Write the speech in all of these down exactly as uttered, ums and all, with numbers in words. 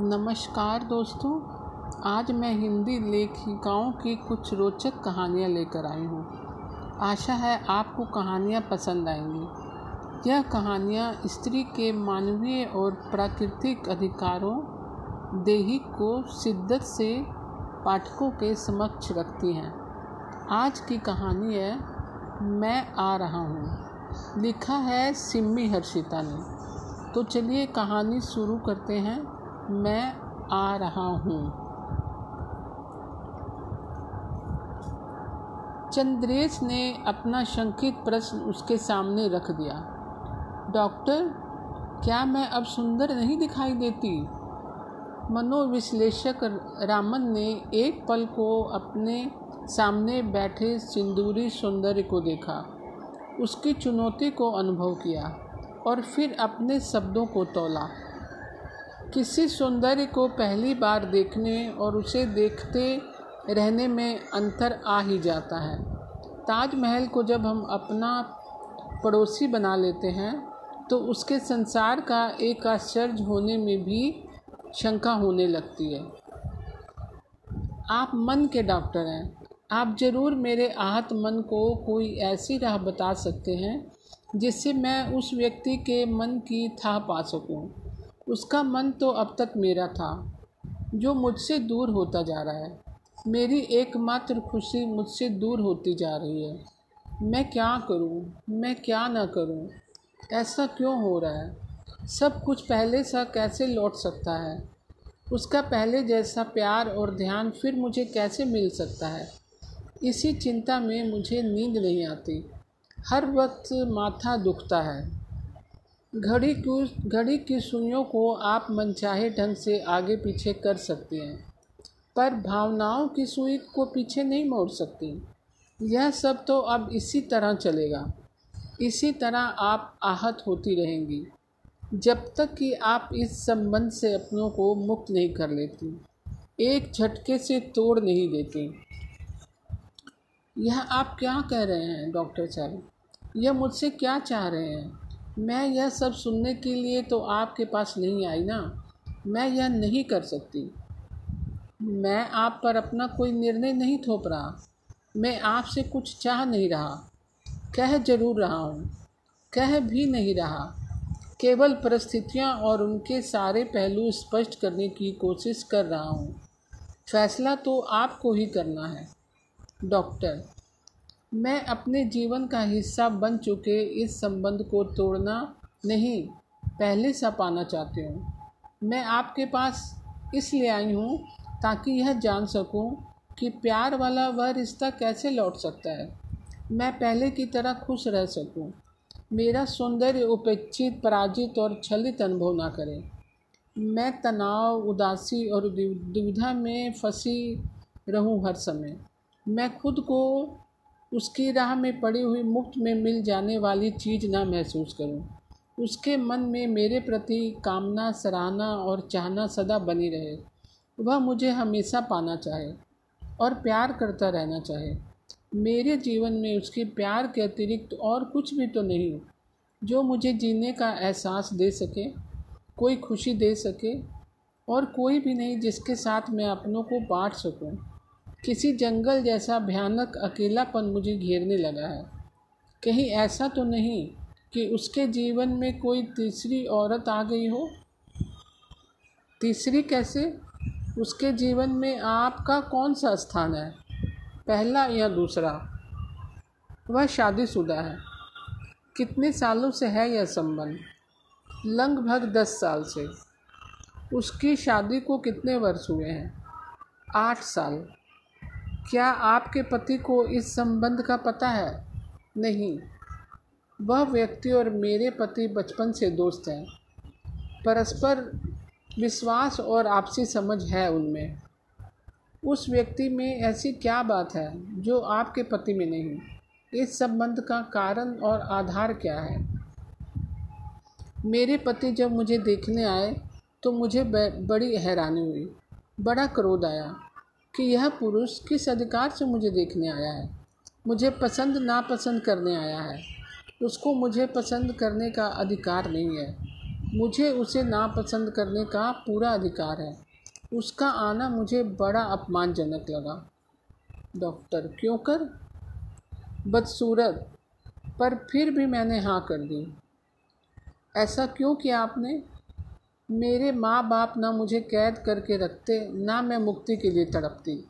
नमस्कार दोस्तों, आज मैं हिंदी लेखिकाओं की कुछ रोचक कहानियाँ लेकर आई हूँ। आशा है आपको कहानियाँ पसंद आएंगी। यह कहानियाँ स्त्री के मानवीय और प्राकृतिक अधिकारों देही को शिद्दत से पाठकों के समक्ष रखती हैं। आज की कहानी है मैं आ रहा हूँ, लिखा है सिम्मी हर्षिता ने। तो चलिए कहानी शुरू करते हैं। मैं आ रहा हूँ। चंद्रेश ने अपना शंकित प्रश्न उसके सामने रख दिया। डॉक्टर, क्या मैं अब सुंदर नहीं दिखाई देती? मनोविश्लेषक रमन ने एक पल को अपने सामने बैठे सिंदूरी सौंदर्य को देखा, उसकी चुनौती को अनुभव किया और फिर अपने शब्दों को तौला। किसी सौंदर्य को पहली बार देखने और उसे देखते रहने में अंतर आ ही जाता है। ताजमहल को जब हम अपना पड़ोसी बना लेते हैं तो उसके संसार का एक आश्चर्य होने में भी शंका होने लगती है। आप मन के डॉक्टर हैं, आप ज़रूर मेरे आहत मन को कोई ऐसी राह बता सकते हैं जिससे मैं उस व्यक्ति के मन की थाह पा सकूं। उसका मन तो अब तक मेरा था, जो मुझसे दूर होता जा रहा है। मेरी एकमात्र खुशी मुझसे दूर होती जा रही है। मैं क्या करूं? मैं क्या ना करूं? ऐसा क्यों हो रहा है? सब कुछ पहले सा कैसे लौट सकता है? उसका पहले जैसा प्यार और ध्यान फिर मुझे कैसे मिल सकता है? इसी चिंता में मुझे नींद नहीं आती। हर वक्त माथा दुखता है। घड़ी की घड़ी की सुइयों को आप मनचाहे ढंग से आगे पीछे कर सकती हैं, पर भावनाओं की सुई को पीछे नहीं मोड़ सकती। यह सब तो अब इसी तरह चलेगा। इसी तरह आप आहत होती रहेंगी जब तक कि आप इस संबंध से अपनों को मुक्त नहीं कर लेती, एक झटके से तोड़ नहीं देती। यह आप क्या कह रहे हैं डॉक्टर साहब? यह मुझसे क्या चाह रहे हैं? मैं यह सब सुनने के लिए तो आपके पास नहीं आई ना। मैं यह नहीं कर सकती। मैं आप पर अपना कोई निर्णय नहीं थोप रहा। मैं आपसे कुछ चाह नहीं रहा। कह जरूर रहा हूँ, कह भी नहीं रहा। केवल परिस्थितियाँ और उनके सारे पहलू स्पष्ट करने की कोशिश कर रहा हूँ। फैसला तो आपको ही करना है डॉक्टर। मैं अपने जीवन का हिस्सा बन चुके इस संबंध को तोड़ना नहीं, पहले सा पाना चाहती हूँ। मैं आपके पास इसलिए आई हूँ ताकि यह जान सकूँ कि प्यार वाला वह रिश्ता कैसे लौट सकता है। मैं पहले की तरह खुश रह सकूँ। मेरा सौंदर्य उपेक्षित, पराजित और छलित अनुभव ना करे। मैं तनाव, उदासी और दुविधा में फंसी रहूँ हर समय। मैं खुद को उसकी राह में पड़ी हुई मुफ्त में मिल जाने वाली चीज़ ना महसूस करूं। उसके मन में मेरे प्रति कामना, सराहना और चाहना सदा बनी रहे। वह मुझे हमेशा पाना चाहे और प्यार करता रहना चाहे। मेरे जीवन में उसके प्यार के अतिरिक्त और कुछ भी तो नहीं जो मुझे जीने का एहसास दे सके, कोई खुशी दे सके, और कोई भी नहीं जिसके साथ मैं अपनों को बांट सकूं। किसी जंगल जैसा भयानक अकेलापन मुझे घेरने लगा है। कहीं ऐसा तो नहीं कि उसके जीवन में कोई तीसरी औरत आ गई हो। तीसरी कैसे? उसके जीवन में आपका कौन सा स्थान है, पहला या दूसरा? वह शादीशुदा है। कितने सालों से है यह संबंध? लगभग दस साल से। उसकी शादी को कितने वर्ष हुए हैं? आठ साल। क्या आपके पति को इस संबंध का पता है? नहीं। वह व्यक्ति और मेरे पति बचपन से दोस्त हैं। परस्पर विश्वास और आपसी समझ है उनमें। उस व्यक्ति में ऐसी क्या बात है जो आपके पति में नहीं? इस संबंध का कारण और आधार क्या है? मेरे पति जब मुझे देखने आए तो मुझे बड़ी हैरानी हुई, बड़ा क्रोध आया कि यह पुरुष किस अधिकार से मुझे देखने आया है, मुझे पसंद नापसंद करने आया है। उसको मुझे पसंद करने का अधिकार नहीं है। मुझे उसे नापसंद करने का पूरा अधिकार है। उसका आना मुझे बड़ा अपमानजनक लगा। डॉक्टर क्यों कर? बदसूरत, पर फिर भी मैंने हाँ कर दी। ऐसा क्यों किया आपने? मेरे माँ बाप ना मुझे कैद करके रखते, ना मैं मुक्ति के लिए तड़पती।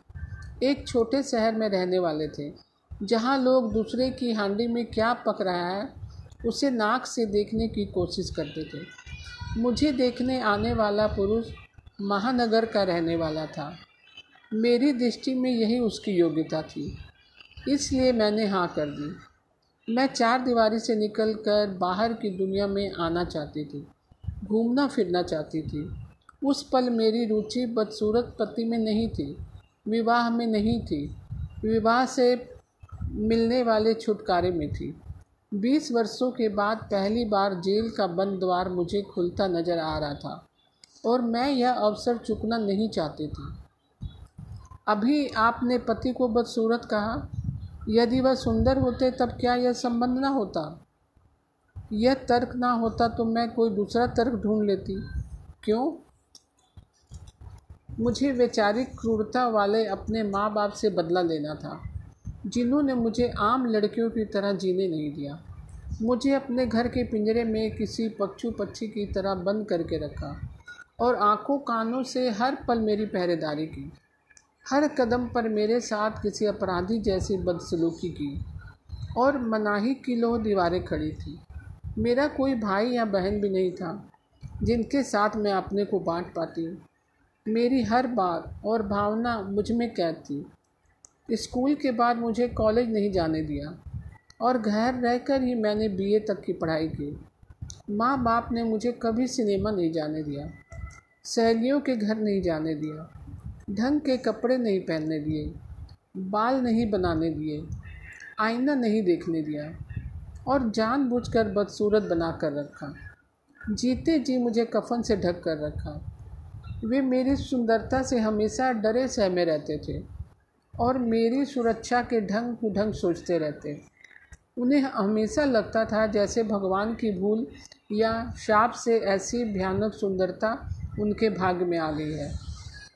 एक छोटे शहर में रहने वाले थे, जहाँ लोग दूसरे की हांडी में क्या पक रहा है उसे नाक से देखने की कोशिश करते थे। मुझे देखने आने वाला पुरुष महानगर का रहने वाला था। मेरी दृष्टि में यही उसकी योग्यता थी, इसलिए मैंने हाँ कर दी। मैं चार दीवारी से निकलकर बाहर की दुनिया में आना चाहती थी, घूमना फिरना चाहती थी। उस पल मेरी रुचि बदसूरत पति में नहीं थी, विवाह में नहीं थी, विवाह से मिलने वाले छुटकारे में थी। बीस वर्षों के बाद पहली बार जेल का बंद द्वार मुझे खुलता नजर आ रहा था और मैं यह अवसर चूकना नहीं चाहती थी। अभी आपने पति को बदसूरत कहा, यदि वह सुंदर होते तब क्या यह संबंध ना होता? यह तर्क ना होता तो मैं कोई दूसरा तर्क ढूंढ लेती। क्यों? मुझे वैचारिक क्रूरता वाले अपने माँ बाप से बदला लेना था, जिन्होंने मुझे आम लड़कियों की तरह जीने नहीं दिया। मुझे अपने घर के पिंजरे में किसी पक्षु पक्षी की तरह बंद करके रखा और आंखों कानों से हर पल मेरी पहरेदारी की, हर कदम पर मेरे साथ किसी अपराधी जैसी बदसलूकी की और मनाही की लोह दीवारें खड़ी थी। मेरा कोई भाई या बहन भी नहीं था जिनके साथ मैं अपने को बांट पाती। मेरी हर बात और भावना मुझ में कैद थी। स्कूल के बाद मुझे कॉलेज नहीं जाने दिया और घर रहकर ही मैंने बीए तक की पढ़ाई की। माँ बाप ने मुझे कभी सिनेमा नहीं जाने दिया, सहेलियों के घर नहीं जाने दिया, ढंग के कपड़े नहीं पहनने दिए, बाल नहीं बनाने दिए, आईना नहीं देखने दिया और जानबूझकर बदसूरत बना कर रखा। जीते जी मुझे कफन से ढक कर रखा। वे मेरी सुंदरता से हमेशा डरे सहमे रहते थे और मेरी सुरक्षा के ढंग कुढंग सोचते रहते। उन्हें हमेशा लगता था जैसे भगवान की भूल या शाप से ऐसी भयानक सुंदरता उनके भाग्य में आ गई है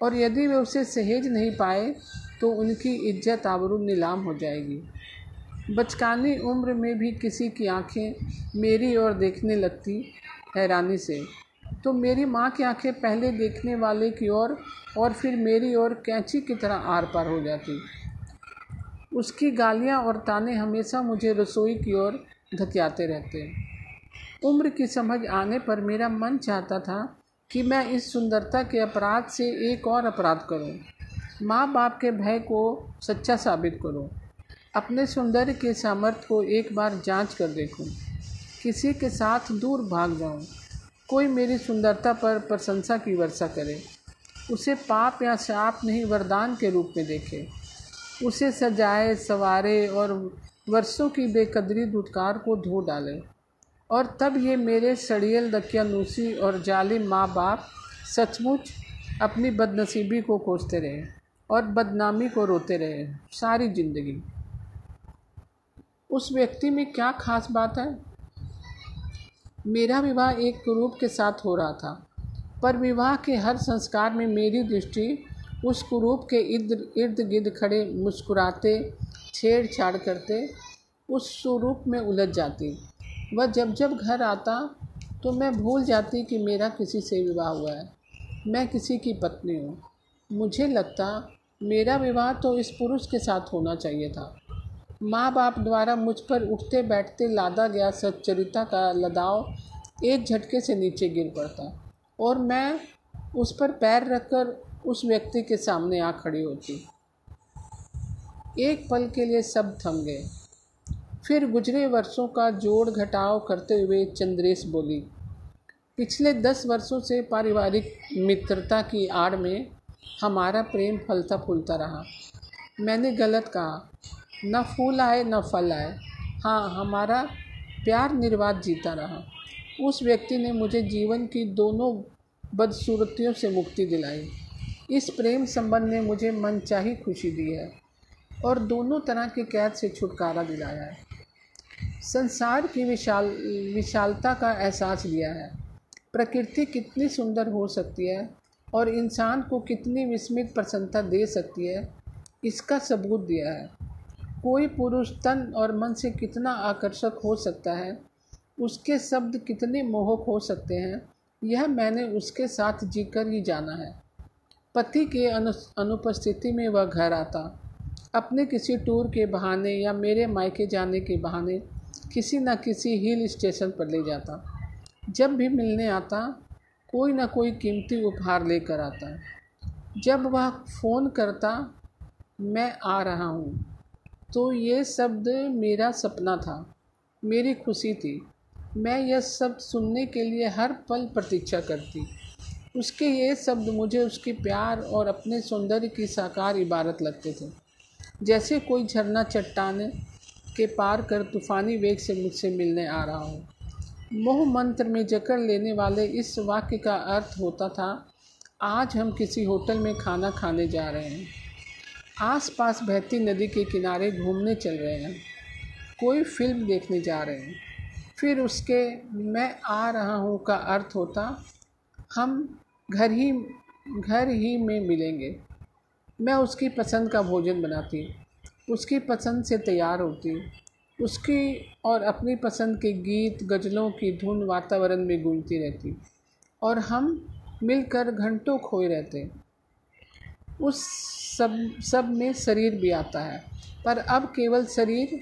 और यदि वे उसे सहेज नहीं पाए तो उनकी इज्जत आबरू नीलाम हो जाएगी। बचकानी उम्र में भी किसी की आंखें मेरी ओर देखने लगती हैरानी से, तो मेरी माँ की आंखें पहले देखने वाले की ओर और, और फिर मेरी ओर कैंची की तरह आर पार हो जाती। उसकी गालियाँ और ताने हमेशा मुझे रसोई की ओर धकियाते रहते। उम्र की समझ आने पर मेरा मन चाहता था कि मैं इस सुंदरता के अपराध से एक और अपराध करूं, माँ बाप के भय को सच्चा साबित करूं, अपने सौंदर्य के सामर्थ्य को एक बार जांच कर देखूं, किसी के साथ दूर भाग जाऊं, कोई मेरी सुंदरता पर प्रशंसा की वर्षा करे, उसे पाप या शाप नहीं वरदान के रूप में देखे, उसे सजाए सवारे और वर्षों की बेकदरी दुत्कार को धो डाले। और तब ये मेरे सड़ियल दकियानूसी और जालिम माँ बाप सचमुच अपनी बदनसीबी को कोसते रहे और बदनामी को रोते रहे सारी ज़िंदगी। उस व्यक्ति में क्या खास बात है? मेरा विवाह एक कुरूप के साथ हो रहा था, पर विवाह के हर संस्कार में मेरी दृष्टि उस कुरूप के इर्द गिर्द खड़े मुस्कुराते, छेड़छाड़ करते उस स्वरूप में उलझ जाती। वह जब जब घर आता तो मैं भूल जाती कि मेरा किसी से विवाह हुआ है, मैं किसी की पत्नी हूँ। मुझे लगता मेरा विवाह तो इस पुरुष के साथ होना चाहिए था। माँ बाप द्वारा मुझ पर उठते बैठते लादा गया सच्चरिता का लदाव एक झटके से नीचे गिर पड़ता और मैं उस पर पैर रखकर उस व्यक्ति के सामने आ खड़ी होती। एक पल के लिए सब थम गए। फिर गुजरे वर्षों का जोड़ घटाव करते हुए चंद्रेश बोली, पिछले दस वर्षों से पारिवारिक मित्रता की आड़ में हमारा प्रेम फलता फूलता रहा। मैंने गलत कहा, न फूल आए न फल आए। हाँ, हमारा प्यार निर्वाद जीता रहा। उस व्यक्ति ने मुझे जीवन की दोनों बदसूरतियों से मुक्ति दिलाई। इस प्रेम संबंध ने मुझे मनचाही खुशी दी है और दोनों तरह के कैद से छुटकारा दिलाया है। संसार की विशाल विशालता का एहसास दिया है। प्रकृति कितनी सुंदर हो सकती है और इंसान को कितनी विस्मित प्रसन्नता दे सकती है, इसका सबूत दिया है। कोई पुरुष तन और मन से कितना आकर्षक हो सकता है, उसके शब्द कितने मोहक हो सकते हैं, यह मैंने उसके साथ जीकर ही जाना है। पति के अनुपस्थिति में वह घर आता, अपने किसी टूर के बहाने या मेरे मायके जाने के बहाने किसी न किसी हिल स्टेशन पर ले जाता। जब भी मिलने आता, कोई न कोई कीमती उपहार लेकर आता। जब वह फ़ोन करता, मैं आ रहा हूँ, तो ये शब्द मेरा सपना था, मेरी खुशी थी। मैं यह शब्द सुनने के लिए हर पल प्रतीक्षा करती। उसके ये शब्द मुझे उसके प्यार और अपने सौंदर्य की साकार इबारत लगते थे, जैसे कोई झरना चट्टाने के पार कर तूफ़ानी वेग से मुझसे मिलने आ रहा हो। मोह मंत्र में जकड़ लेने वाले इस वाक्य का अर्थ होता था, आज हम किसी होटल में खाना खाने जा रहे हैं, आसपास बहती नदी के किनारे घूमने चल रहे हैं, कोई फिल्म देखने जा रहे हैं। फिर उसके मैं आ रहा हूँ का अर्थ होता, हम घर ही घर ही में मिलेंगे। मैं उसकी पसंद का भोजन बनाती, उसकी पसंद से तैयार होती, उसकी और अपनी पसंद के गीत गज़लों की धुन वातावरण में गूंजती रहती और हम मिलकर घंटों खोए रहते। उस सब सब में शरीर भी आता है, पर अब केवल शरीर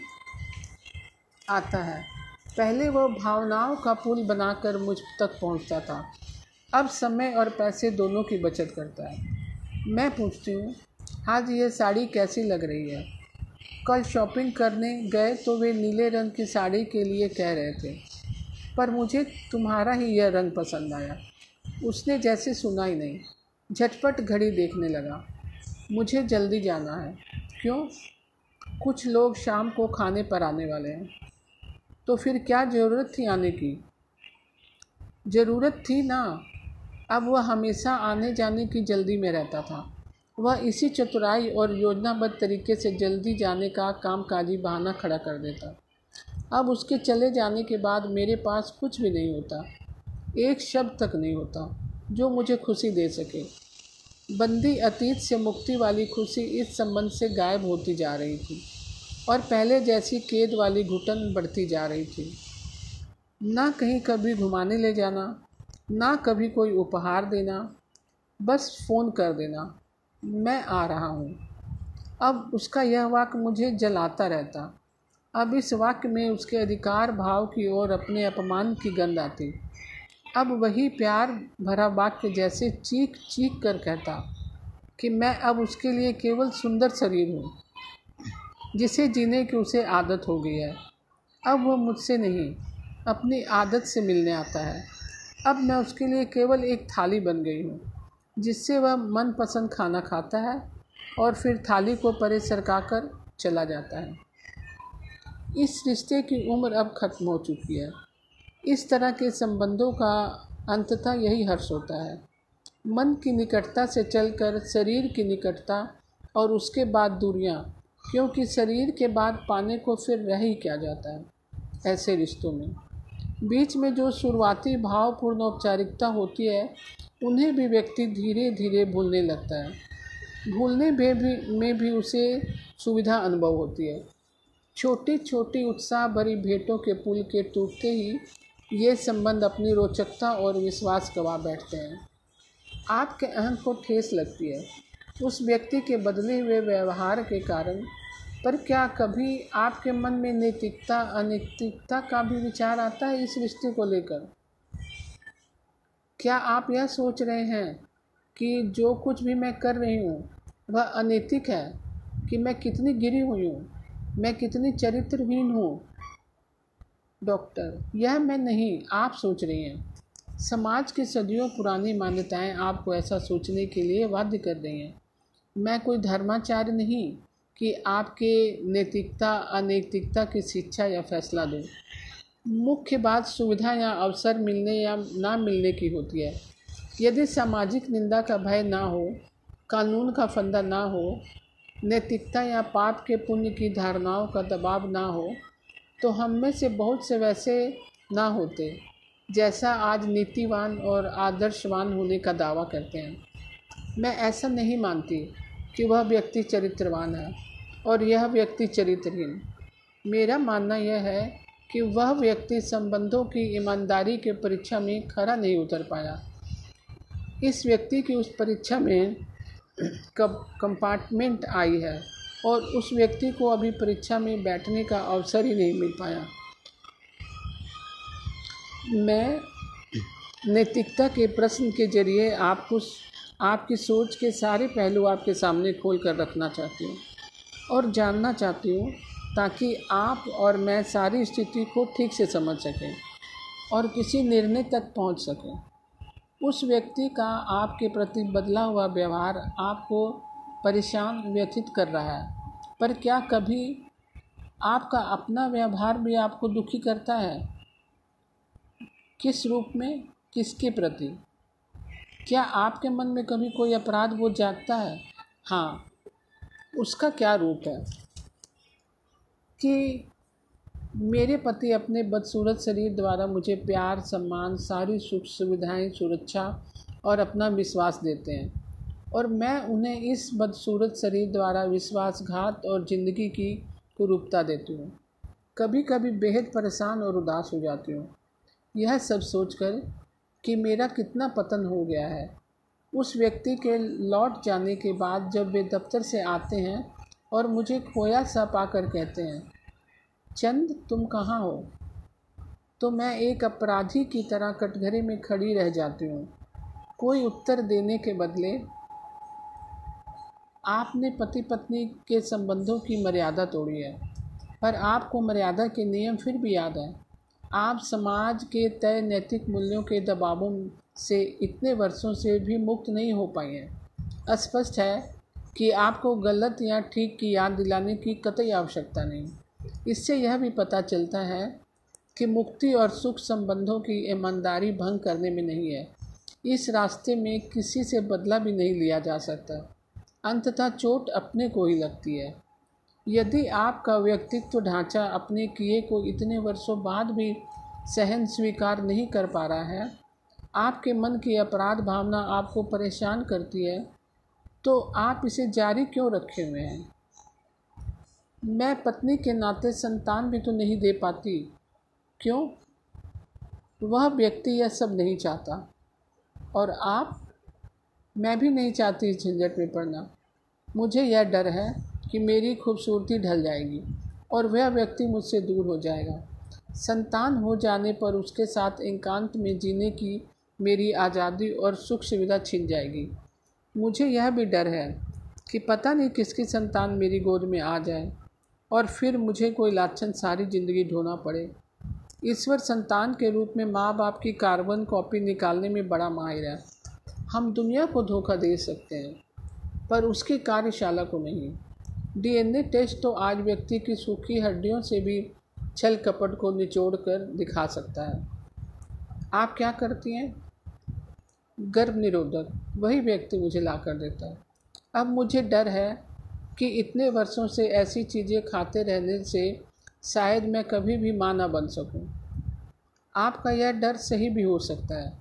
आता है। पहले वह भावनाओं का पुल बनाकर मुझ तक पहुंचता था, अब समय और पैसे दोनों की बचत करता है। मैं पूछती हूँ, आज यह साड़ी कैसी लग रही है? कल शॉपिंग करने गए तो वे नीले रंग की साड़ी के लिए कह रहे थे, पर मुझे तुम्हारा ही यह रंग पसंद आया। उसने जैसे सुना ही नहीं, झटपट घड़ी देखने लगा। मुझे जल्दी जाना है। क्यों? कुछ लोग शाम को खाने पर आने वाले हैं। तो फिर क्या ज़रूरत थी आने की? ज़रूरत थी ना। अब वह हमेशा आने जाने की जल्दी में रहता था। वह इसी चतुराई और योजनाबद्ध तरीके से जल्दी जाने का कामकाजी बहाना खड़ा कर देता। अब उसके चले जाने के बाद मेरे पास कुछ भी नहीं होता, एक शब्द तक नहीं होता जो मुझे खुशी दे सके। बंदी अतीत से मुक्ति वाली खुशी इस संबंध से गायब होती जा रही थी और पहले जैसी कैद वाली घुटन बढ़ती जा रही थी। ना कहीं कभी घुमाने ले जाना, ना कभी कोई उपहार देना, बस फ़ोन कर देना, मैं आ रहा हूँ। अब उसका यह वाक्य मुझे जलाता रहता। अब इस वाक्य में उसके अधिकार भाव की ओर अपने अपमान की गंध आती। अब वही प्यार भरा वाक्य जैसे चीख चीख कर कहता कि मैं अब उसके लिए केवल सुंदर शरीर हूँ, जिसे जीने की उसे आदत हो गई है। अब वह मुझसे नहीं, अपनी आदत से मिलने आता है। अब मैं उसके लिए केवल एक थाली बन गई हूँ, जिससे वह मनपसंद खाना खाता है और फिर थाली को परे सरकाकर चला जाता है। इस रिश्ते की उम्र अब ख़त्म हो चुकी है। इस तरह के संबंधों का अंततः यही हर्ष होता है, मन की निकटता से चलकर शरीर की निकटता और उसके बाद दूरियां, क्योंकि शरीर के बाद पाने को फिर रह ही क्या जाता है। ऐसे रिश्तों में बीच में जो शुरुआती भावपूर्ण औपचारिकता होती है, उन्हें भी व्यक्ति धीरे धीरे भूलने लगता है। भूलने में भी में भी उसे सुविधा अनुभव होती है। छोटी छोटी उत्साह भरी भेंटों के पुल के टूटते ही ये संबंध अपनी रोचकता और विश्वास गवा बैठते हैं। आपके अहम को ठेस लगती है उस व्यक्ति के बदले हुए व्यवहार के कारण, पर क्या कभी आपके मन में नैतिकता अनैतिकता का भी विचार आता है इस रिश्ते को लेकर? क्या आप यह सोच रहे हैं कि जो कुछ भी मैं कर रही हूँ वह अनैतिक है, कि मैं कितनी गिरी हुई हूँ, मैं कितनी चरित्रहीन हूँ? डॉक्टर, यह मैं नहीं, आप सोच रही हैं। समाज की सदियों पुरानी मान्यताएं आपको ऐसा सोचने के लिए बाध्य कर रही हैं। मैं कोई धर्माचार्य नहीं कि आपके नैतिकता अनैतिकता की शिक्षा या फैसला दूँ। मुख्य बात सुविधा या अवसर मिलने या ना मिलने की होती है। यदि सामाजिक निंदा का भय ना हो, कानून का फंदा ना हो, नैतिकता या पाप के पुण्य की धारणाओं का दबाव ना हो, तो हम में से बहुत से वैसे ना होते जैसा आज नीतिवान और आदर्शवान होने का दावा करते हैं। मैं ऐसा नहीं मानती कि वह व्यक्ति चरित्रवान है और यह व्यक्ति चरित्रहीन। मेरा मानना यह है कि वह व्यक्ति संबंधों की ईमानदारी के परीक्षा में खरा नहीं उतर पाया। इस व्यक्ति की उस परीक्षा में कंपार्टमेंट आई है और उस व्यक्ति को अभी परीक्षा में बैठने का अवसर ही नहीं मिल पाया। मैं नैतिकता के प्रश्न के जरिए आपको आपकी सोच के सारे पहलू आपके सामने खोल कर रखना चाहती हूँ और जानना चाहती हूँ, ताकि आप और मैं सारी स्थिति को ठीक से समझ सकें और किसी निर्णय तक पहुँच सकें। उस व्यक्ति का आपके प्रति बदला हुआ व्यवहार आपको परेशान व्यथित कर रहा है, पर क्या कभी आपका अपना व्यवहार भी आपको दुखी करता है? किस रूप में, किसके प्रति? क्या आपके मन में कभी कोई अपराध बोध जागता है? हाँ, उसका क्या रूप है? कि मेरे पति अपने बदसूरत शरीर द्वारा मुझे प्यार, सम्मान, सारी सुख सुविधाएं, सुरक्षा और अपना विश्वास देते हैं और मैं उन्हें इस बदसूरत शरीर द्वारा विश्वासघात और ज़िंदगी की कुरूपता देती हूँ। कभी कभी बेहद परेशान और उदास हो जाती हूँ, यह सब सोचकर कि मेरा कितना पतन हो गया है। उस व्यक्ति के लौट जाने के बाद जब वे दफ्तर से आते हैं और मुझे खोया सा पाकर कहते हैं, चंद तुम कहाँ हो, तो मैं एक अपराधी की तरह कटघरे में खड़ी रह जाती हूँ। कोई उत्तर देने के बदले आपने पति पत्नी के संबंधों की मर्यादा तोड़ी है, पर आपको मर्यादा के नियम फिर भी याद है। आप समाज के तय नैतिक मूल्यों के दबावों से इतने वर्षों से भी मुक्त नहीं हो पाए हैं। स्पष्ट है कि आपको गलत या ठीक की याद दिलाने की कतई आवश्यकता नहीं। इससे यह भी पता चलता है कि मुक्ति और सुख संबंधों की ईमानदारी भंग करने में नहीं है। इस रास्ते में किसी से बदला भी नहीं लिया जा सकता, अंततः चोट अपने को ही लगती है। यदि आपका व्यक्तित्व ढांचा अपने किए को इतने वर्षों बाद भी सहन स्वीकार नहीं कर पा रहा है, आपके मन की अपराध भावना आपको परेशान करती है, तो आप इसे जारी क्यों रखे हुए हैं? मैं पत्नी के नाते संतान भी तो नहीं दे पाती, क्यों? वह व्यक्ति यह सब नहीं चाहता और आप? मैं भी नहीं चाहती इस झंझट में पड़ना। मुझे यह डर है कि मेरी खूबसूरती ढल जाएगी और वह व्यक्ति मुझसे दूर हो जाएगा। संतान हो जाने पर उसके साथ एकांत में जीने की मेरी आज़ादी और सुख सुविधा छिन जाएगी। मुझे यह भी डर है कि पता नहीं किसकी संतान मेरी गोद में आ जाए और फिर मुझे कोई लाछन सारी ज़िंदगी ढोना पड़े। ईश्वर संतान के रूप में माँ बाप की कार्बन कॉपी निकालने में बड़ा माहिर है। हम दुनिया को धोखा दे सकते हैं, पर उसकी कार्यशाला को नहीं। डीएनए टेस्ट तो आज व्यक्ति की सूखी हड्डियों से भी छल कपट को निचोड़ कर दिखा सकता है। आप क्या करती हैं? गर्भ निरोधक, वही व्यक्ति मुझे ला कर देता है। अब मुझे डर है कि इतने वर्षों से ऐसी चीज़ें खाते रहने से शायद मैं कभी भी मां ना बन सकूं। आपका यह डर सही भी हो सकता है।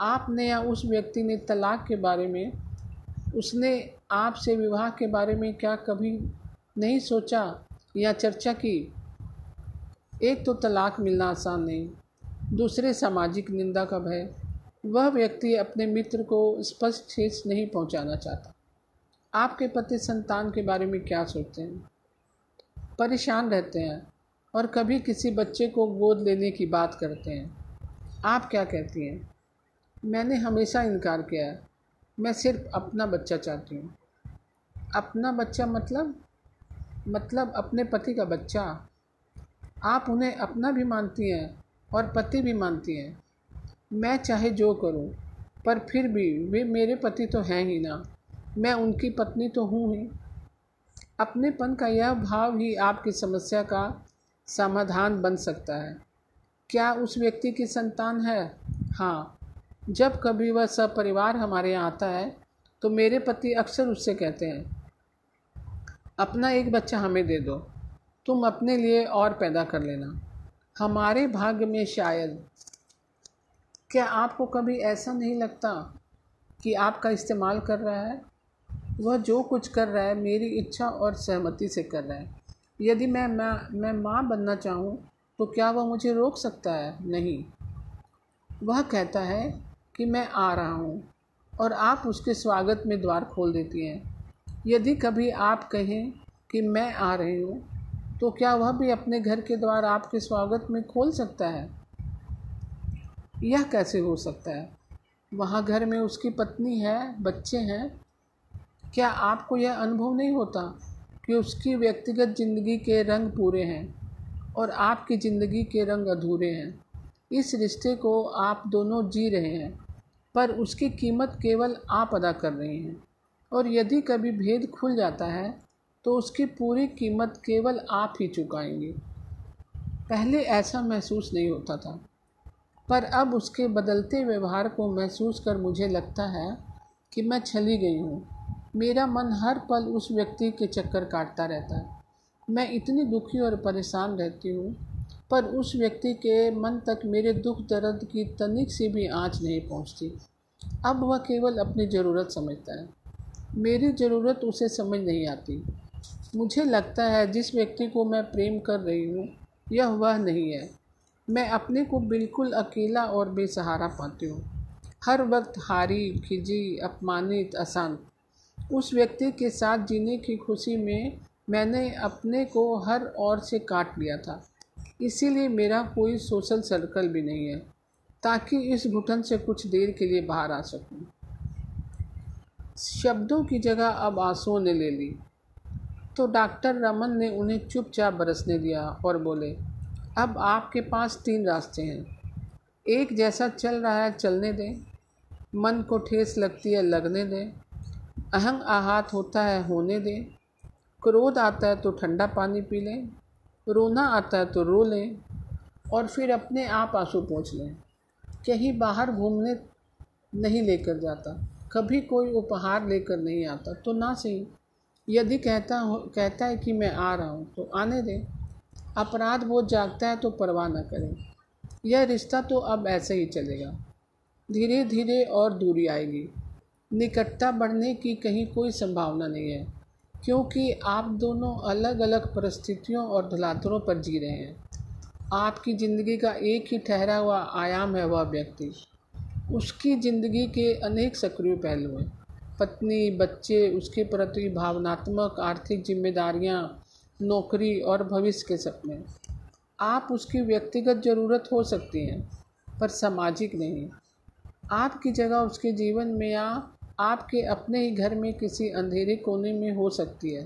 आपने या उस व्यक्ति ने तलाक के बारे में, उसने आपसे विवाह के बारे में क्या कभी नहीं सोचा या चर्चा की? एक तो तलाक मिलना आसान नहीं, दूसरे सामाजिक निंदा का भय। वह व्यक्ति अपने मित्र को स्पष्ट ठेस नहीं पहुंचाना चाहता। आपके पति संतान के बारे में क्या सोचते हैं? परेशान रहते हैं और कभी किसी बच्चे को गोद लेने की बात करते हैं। आप क्या कहती हैं? मैंने हमेशा इनकार किया है। मैं सिर्फ अपना बच्चा चाहती हूँ। अपना बच्चा मतलब मतलब अपने पति का बच्चा। आप उन्हें अपना भी मानती हैं और पति भी मानती हैं। मैं चाहे जो करूं, पर फिर भी वे मेरे पति तो हैं ही ना, मैं उनकी पत्नी तो हूँ ही। अपनेपन का यह भाव ही आपकी समस्या का समाधान बन सकता है। क्या उस व्यक्ति की संतान है? हाँ, जब कभी वह सपरिवार हमारे यहाँ आता है तो मेरे पति अक्सर उससे कहते हैं, अपना एक बच्चा हमें दे दो, तुम अपने लिए और पैदा कर लेना। हमारे भाग्य में शायद क्या आपको कभी ऐसा नहीं लगता कि आपका इस्तेमाल कर रहा है? वह जो कुछ कर रहा है मेरी इच्छा और सहमति से कर रहा है। यदि मैं माँ मैं माँ बनना चाहूँ तो क्या वह मुझे रोक सकता है? नहीं। वह कहता है कि मैं आ रहा हूँ और आप उसके स्वागत में द्वार खोल देती हैं। यदि कभी आप कहें कि मैं आ रही हूँ तो क्या वह भी अपने घर के द्वार आपके स्वागत में खोल सकता है? यह कैसे हो सकता है? वहाँ घर में उसकी पत्नी है, बच्चे हैं। क्या आपको यह अनुभव नहीं होता कि उसकी व्यक्तिगत ज़िंदगी के रंग पूरे हैं और आपकी ज़िंदगी के रंग अधूरे हैं? इस रिश्ते को आप दोनों जी रहे हैं, पर उसकी कीमत केवल आप अदा कर रही हैं। और यदि कभी भेद खुल जाता है तो उसकी पूरी कीमत केवल आप ही चुकाएंगे। पहले ऐसा महसूस नहीं होता था, पर अब उसके बदलते व्यवहार को महसूस कर मुझे लगता है कि मैं छली गई हूँ। मेरा मन हर पल उस व्यक्ति के चक्कर काटता रहता है। मैं इतनी दुखी और परेशान रहती हूँ, पर उस व्यक्ति के मन तक मेरे दुख दर्द की तनिक सी भी आँच नहीं पहुँचती। अब वह केवल अपनी ज़रूरत समझता है, मेरी ज़रूरत उसे समझ नहीं आती। मुझे लगता है जिस व्यक्ति को मैं प्रेम कर रही हूँ यह वह नहीं है। मैं अपने को बिल्कुल अकेला और बेसहारा पाती हूँ, हर वक्त हारी, खिजी, अपमानित, अशांत। उस व्यक्ति के साथ जीने की खुशी में मैंने अपने को हर ओर से काट लिया था। इसीलिए मेरा कोई सोशल सर्कल भी नहीं है, ताकि इस घुटन से कुछ देर के लिए बाहर आ सकूं। शब्दों की जगह अब आंसुओं ने ले ली, तो डॉक्टर रमन ने उन्हें चुपचाप बरसने दिया और बोले, अब आपके पास तीन रास्ते हैं। एक जैसा चल रहा है चलने दें, मन को ठेस लगती है लगने दें, अहंग आहत होता है होने दें, क्रोध आता है तो ठंडा पानी पी लें, रोना आता है तो रो लें और फिर अपने आप आंसू पोंछ लें। कहीं बाहर घूमने नहीं लेकर जाता, कभी कोई उपहार लेकर नहीं आता तो ना सही। यदि कहता हो कहता है कि मैं आ रहा हूँ तो आने दें, अपराध बोध जागता है तो परवाह न करें। यह रिश्ता तो अब ऐसे ही चलेगा, धीरे धीरे और दूरी आएगी। निकटता बढ़ने की कहीं कोई संभावना नहीं है, क्योंकि आप दोनों अलग अलग परिस्थितियों और धलातरों पर जी रहे हैं। आपकी ज़िंदगी का एक ही ठहरा हुआ आयाम है वह व्यक्ति, उसकी ज़िंदगी के अनेक सक्रिय पहलू हैं, पत्नी, बच्चे, उसके प्रति भावनात्मक आर्थिक जिम्मेदारियां, नौकरी और भविष्य के सपने। आप उसकी व्यक्तिगत ज़रूरत हो सकती हैं, पर सामाजिक नहीं। आपकी जगह उसके जीवन में या आपके अपने ही घर में किसी अंधेरे कोने में हो सकती है,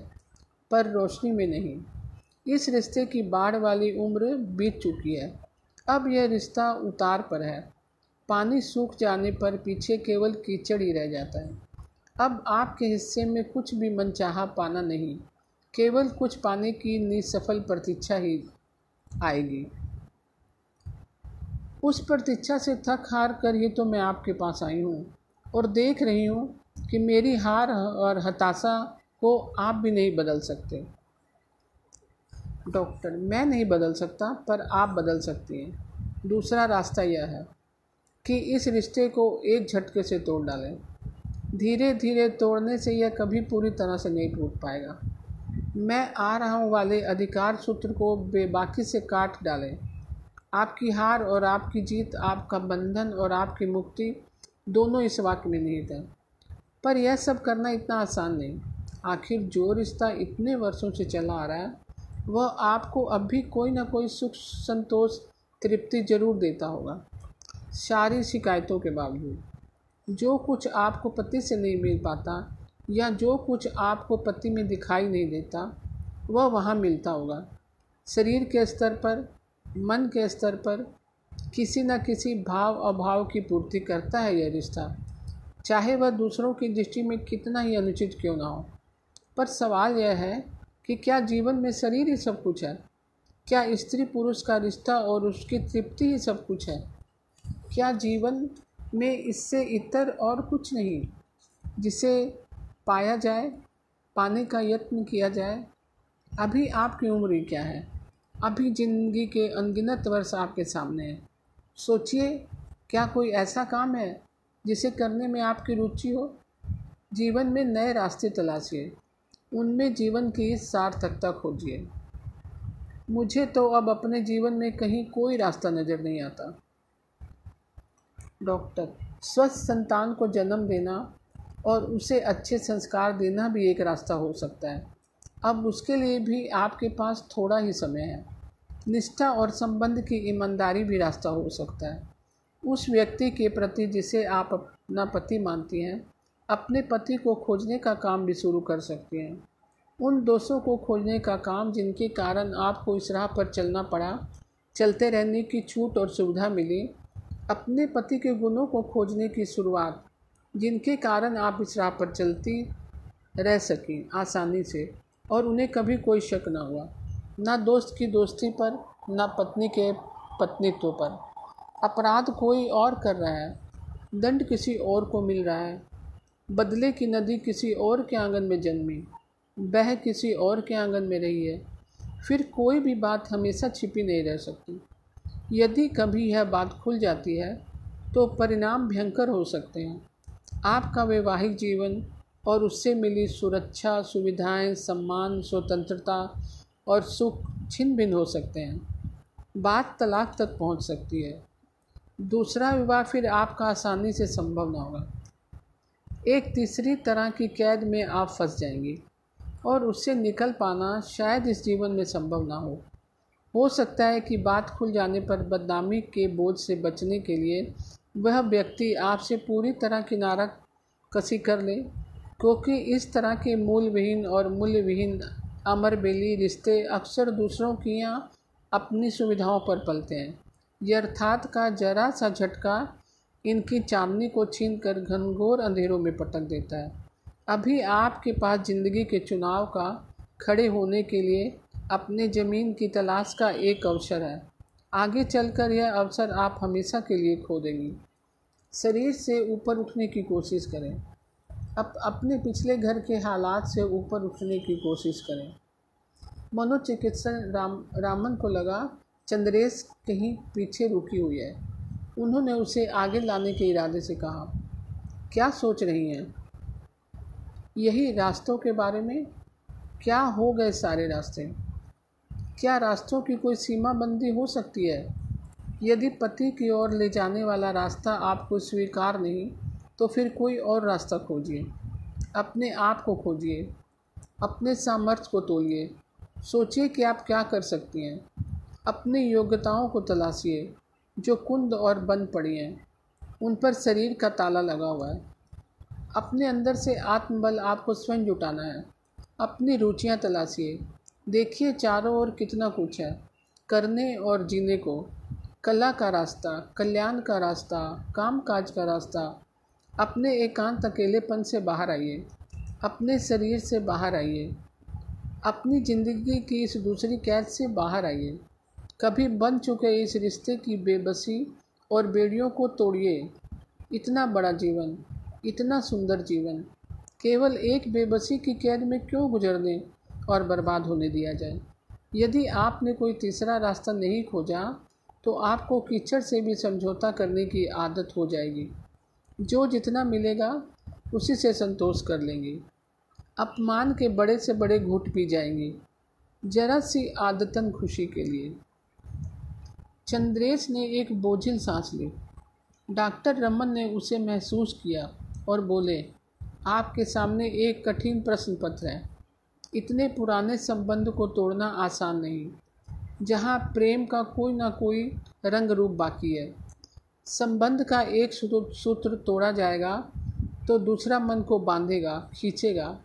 पर रोशनी में नहीं। इस रिश्ते की बाढ़ वाली उम्र बीत चुकी है। अब यह रिश्ता उतार पर है, पानी सूख जाने पर पीछे केवल कीचड़ ही रह जाता है। अब आपके हिस्से में कुछ भी मनचाहा पाना नहीं, केवल कुछ पाने की निसफल प्रतीक्षा ही आएगी। उस प्रतीक्षा से थक हार कर ही तो मैं आपके पास आई हूँ और देख रही हूँ कि मेरी हार और हताशा को आप भी नहीं बदल सकते। डॉक्टर, मैं नहीं बदल सकता, पर आप बदल सकती हैं। दूसरा रास्ता यह है कि इस रिश्ते को एक झटके से तोड़ डालें। धीरे धीरे तोड़ने से यह कभी पूरी तरह से नहीं टूट पाएगा। मैं आ रहा हूँ वाले अधिकार सूत्र को बेबाकी से काट डालें। आपकी हार और आपकी जीत, आपका बंधन और आपकी मुक्ति, दोनों इस वाक्य में निहित है। पर यह सब करना इतना आसान नहीं। आखिर जो रिश्ता इतने वर्षों से चला आ रहा है वह आपको अब भी कोई ना कोई सुख, संतोष, तृप्ति जरूर देता होगा, सारी शिकायतों के बावजूद। जो कुछ आपको पति से नहीं मिल पाता या जो कुछ आपको पति में दिखाई नहीं देता वह वहाँ मिलता होगा। शरीर के स्तर पर, मन के स्तर पर किसी न किसी भाव अभाव की पूर्ति करता है यह रिश्ता, चाहे वह दूसरों की दृष्टि में कितना ही अनुचित क्यों ना हो। पर सवाल यह है कि क्या जीवन में शरीर ही सब कुछ है? क्या स्त्री पुरुष का रिश्ता और उसकी तृप्ति ही सब कुछ है? क्या जीवन में इससे इतर और कुछ नहीं जिसे पाया जाए, पाने का यत्न किया जाए? अभी आपकी उम्र ही क्या है? अभी ज़िंदगी के अनगिनत वर्ष आपके सामने हैं। सोचिए क्या कोई ऐसा काम है जिसे करने में आपकी रुचि हो? जीवन में नए रास्ते तलाशिए, उनमें जीवन की सार्थकता खोजिए। मुझे तो अब अपने जीवन में कहीं कोई रास्ता नज़र नहीं आता। डॉक्टर, स्वस्थ संतान को जन्म देना और उसे अच्छे संस्कार देना भी एक रास्ता हो सकता है। अब उसके लिए भी आपके पास थोड़ा ही समय है। निष्ठा और संबंध की ईमानदारी भी रास्ता हो सकता है। उस व्यक्ति के प्रति जिसे आप अपना पति मानती हैं, अपने पति को खोजने का काम भी शुरू कर सकती हैं। उन दोषों को खोजने का काम जिनके कारण आपको इस राह पर चलना पड़ा, चलते रहने की छूट और सुविधा मिली। अपने पति के गुणों को खोजने की शुरुआत जिनके कारण आप इस राह पर चलती रह सकी आसानी से और उन्हें कभी कोई शक ना हुआ, ना दोस्त की दोस्ती पर, ना पत्नी के पत्नीत्व पर। अपराध कोई और कर रहा है, दंड किसी और को मिल रहा है, बदले की नदी किसी और के आंगन में जन्मी, बह किसी और के आंगन में रही है। फिर कोई भी बात हमेशा छिपी नहीं रह सकती। यदि कभी यह बात खुल जाती है तो परिणाम भयंकर हो सकते हैं। आपका वैवाहिक जीवन और उससे मिली सुरक्षा, सुविधाएं, सम्मान, स्वतंत्रता और सुख छिन्न भिन्न हो सकते हैं। बात तलाक तक पहुंच सकती है। दूसरा विवाह फिर आपका आसानी से संभव ना होगा। एक तीसरी तरह की कैद में आप फंस जाएंगी और उससे निकल पाना शायद इस जीवन में संभव ना हो। हो सकता है कि बात खुल जाने पर बदनामी के बोझ से बचने के लिए वह व्यक्ति आपसे पूरी तरह किनारा कसी कर ले, क्योंकि इस तरह के मूलविहीन और मूल्यविहीन अमरबेली रिश्ते अक्सर दूसरों की या अपनी सुविधाओं पर पलते हैं। यथार्थ का जरा सा झटका इनकी चांदनी को छीनकर घनघोर अंधेरों में पटक देता है। अभी आपके पास ज़िंदगी के चुनाव का खड़े होने के लिए अपने ज़मीन की तलाश का एक अवसर है। आगे चलकर यह अवसर आप हमेशा के लिए खो देंगी। शरीर से ऊपर उठने की कोशिश करें। अब अपने पिछले घर के हालात से ऊपर उठने की कोशिश करें। मनोचिकित्सक राम रमन को लगा चंद्रेश कहीं पीछे रुकी हुई है। उन्होंने उसे आगे लाने के इरादे से कहा, क्या सोच रही हैं? यही रास्तों के बारे में? क्या हो गए सारे रास्ते? क्या रास्तों की कोई सीमाबंदी हो सकती है? यदि पति की ओर ले जाने वाला रास्ता आपको स्वीकार नहीं तो फिर कोई और रास्ता खोजिए। अपने आप को खोजिए, अपने सामर्थ्य को तोलिए। सोचिए कि आप क्या कर सकती हैं। अपनी योग्यताओं को तलाशिए जो कुंद और बंद पड़ी हैं, उन पर शरीर का ताला लगा हुआ है। अपने अंदर से आत्मबल आपको स्वयं जुटाना है। अपनी रुचियां तलाशिए। देखिए चारों ओर कितना कुछ है करने और जीने को। कला का रास्ता, कल्याण का रास्ता, कामकाज का रास्ता। अपने एकांत अकेलेपन से बाहर आइए, अपने शरीर से बाहर आइए, अपनी ज़िंदगी की इस दूसरी कैद से बाहर आइए। कभी बन चुके इस रिश्ते की बेबसी और बेड़ियों को तोड़िए। इतना बड़ा जीवन, इतना सुंदर जीवन केवल एक बेबसी की कैद में क्यों गुजरने और बर्बाद होने दिया जाए। यदि आपने कोई तीसरा रास्ता नहीं खोजा तो आपको कीचड़ से भी समझौता करने की आदत हो जाएगी। जो जितना मिलेगा उसी से संतोष कर लेंगी। अपमान के बड़े से बड़े घूंट पी जाएंगी जरा सी आदतन खुशी के लिए। चंद्रेश ने एक बोझिल सांस ली। डॉक्टर रमन ने उसे महसूस किया और बोले, आपके सामने एक कठिन प्रश्न पत्र है। इतने पुराने संबंध को तोड़ना आसान नहीं, जहां प्रेम का कोई ना कोई रंग रूप बाकी है। संबंध का एक सूत्र तोड़ा जाएगा तो दूसरा मन को बांधेगा, खींचेगा।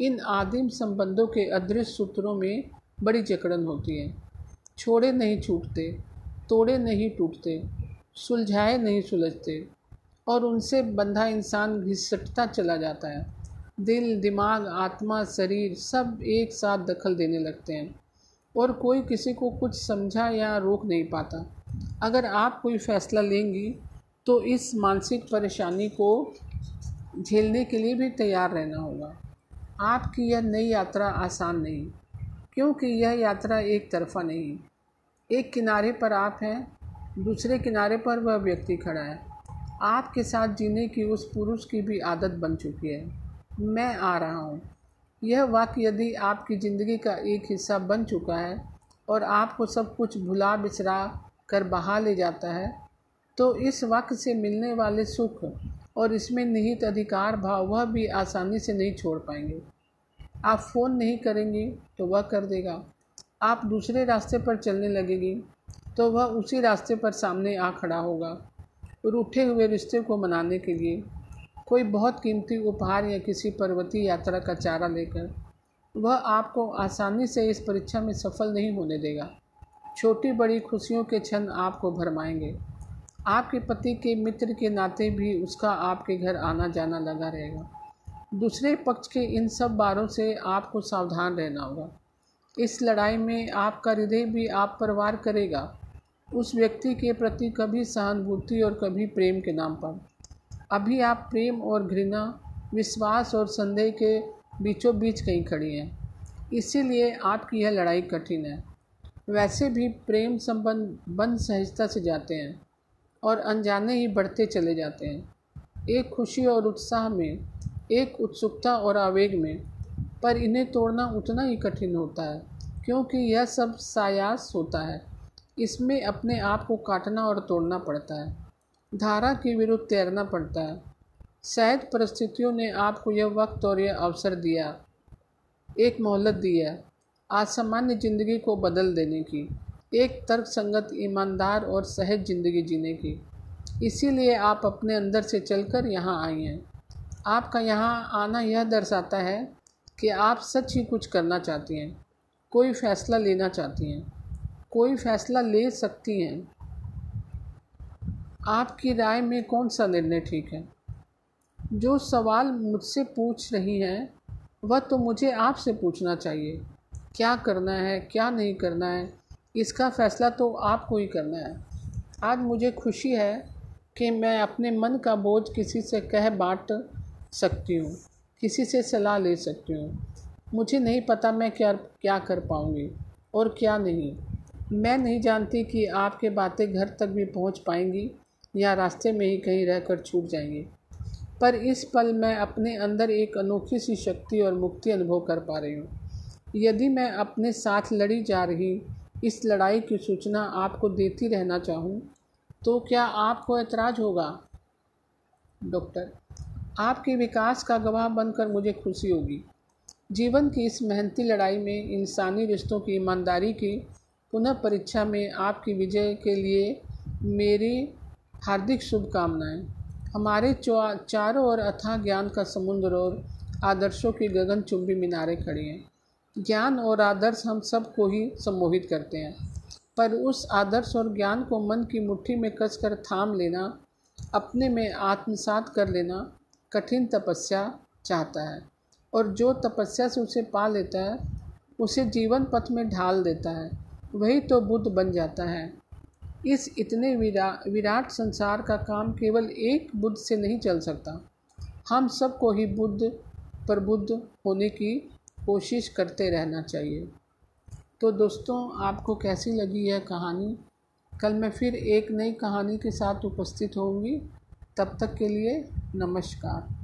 इन आदिम संबंधों के अदृश्य सूत्रों में बड़ी जकड़न होती है। छोड़े नहीं छूटते, तोड़े नहीं टूटते, सुलझाए नहीं सुलझते और उनसे बंधा इंसान घिसटता चला जाता है। दिल, दिमाग, आत्मा, शरीर सब एक साथ दखल देने लगते हैं और कोई किसी को कुछ समझा या रोक नहीं पाता। अगर आप कोई फैसला लेंगी तो इस मानसिक परेशानी को झेलने के लिए भी तैयार रहना होगा। आपकी यह नई यात्रा आसान नहीं, क्योंकि यह यात्रा एक तरफा नहीं। एक किनारे पर आप हैं दूसरे किनारे पर वह व्यक्ति खड़ा है। आपके साथ जीने की उस पुरुष की भी आदत बन चुकी है। मैं आ रहा हूँ। यह वाक्य यदि आपकी ज़िंदगी का एक हिस्सा बन चुका है और आपको सब कुछ भुला बिसरा कर बहा ले जाता है, तो इस वाक्य से मिलने वाले सुख और इसमें निहित अधिकार भाव वह भी आसानी से नहीं छोड़ पाएंगे। आप फ़ोन नहीं करेंगे तो वह कर देगा। आप दूसरे रास्ते पर चलने लगेंगी तो वह उसी रास्ते पर सामने आ खड़ा होगा। रूठे हुए रिश्ते को मनाने के लिए कोई बहुत कीमती उपहार या किसी पर्वतीय यात्रा का चारा लेकर वह आपको आसानी से इस परीक्षा में सफल नहीं होने देगा। छोटी बड़ी खुशियों के क्षण आपको भरमाएंगे। आपके पति के मित्र के नाते भी उसका आपके घर आना जाना लगा रहेगा। दूसरे पक्ष के इन सब बातों से आपको सावधान रहना होगा। इस लड़ाई में आपका हृदय भी आप पर वार करेगा, उस व्यक्ति के प्रति कभी सहानुभूति और कभी प्रेम के नाम पर। अभी आप प्रेम और घृणा, विश्वास और संदेह के बीचों बीच कहीं खड़ी हैं, इसीलिए आपकी यह लड़ाई कठिन है। वैसे भी प्रेम संबंध बन सहजता से जाते हैं और अनजाने ही बढ़ते चले जाते हैं, एक खुशी और उत्साह में, एक उत्सुकता और आवेग में, पर इन्हें तोड़ना उतना ही कठिन होता है क्योंकि यह सब सायास होता है। इसमें अपने आप को काटना और तोड़ना पड़ता है, धारा के विरुद्ध तैरना पड़ता है। शायद परिस्थितियों ने आपको यह वक्त और यह अवसर दिया, एक मोहलत दिया असामान्य ज़िंदगी को बदल देने की, एक तर्कसंगत, ईमानदार और सहज ज़िंदगी जीने की। इसीलिए आप अपने अंदर से चलकर यहाँ आई हैं। आपका यहाँ आना यह दर्शाता है कि आप सच ही कुछ करना चाहती हैं, कोई फ़ैसला लेना चाहती हैं, कोई फ़ैसला ले सकती हैं। आपकी राय में कौन सा निर्णय ठीक है? जो सवाल मुझसे पूछ रही हैं वह तो मुझे आपसे पूछना चाहिए। क्या करना है, क्या नहीं करना है, इसका फ़ैसला तो आपको ही करना है। आज मुझे खुशी है कि मैं अपने मन का बोझ किसी से कह बाँट सकती हूँ, किसी से सलाह ले सकती हूँ। मुझे नहीं पता मैं क्या क्या कर पाऊँगी और क्या नहीं। मैं नहीं जानती कि आपके बातें घर तक भी पहुँच पाएंगी या रास्ते में ही कहीं रहकर छूट जाएंगी, पर इस पल मैं अपने अंदर एक अनोखी सी शक्ति और मुक्ति अनुभव कर पा रही हूँ। यदि मैं अपने साथ लड़ी जा रही इस लड़ाई की सूचना आपको देती रहना चाहूँ तो क्या आपको ऐतराज़ होगा? डॉक्टर, आपके विकास का गवाह बनकर मुझे खुशी होगी। जीवन की इस मेहनती लड़ाई में, इंसानी रिश्तों की ईमानदारी की पुनः परीक्षा में आपकी विजय के लिए मेरी हार्दिक शुभकामनाएँ। हमारे चारों ओर अथाह ज्ञान का समुद्र और आदर्शों की गगनचुंबी मीनारें खड़ी हैं। ज्ञान और आदर्श हम सब को ही सम्मोहित करते हैं, पर उस आदर्श और ज्ञान को मन की मुट्ठी में कसकर थाम लेना, अपने में आत्मसात कर लेना कठिन तपस्या चाहता है, और जो तपस्या से उसे पा लेता है उसे जीवन पथ में ढाल देता है, वही तो बुद्ध बन जाता है। इस इतने विरा विराट संसार का काम केवल एक बुद्ध से नहीं चल सकता। हम सब को ही बुद्ध प्रबुद्ध होने की कोशिश करते रहना चाहिए। तो दोस्तों, आपको कैसी लगी यह कहानी? कल मैं फिर एक नई कहानी के साथ उपस्थित होंगी। तब तक के लिए नमस्कार।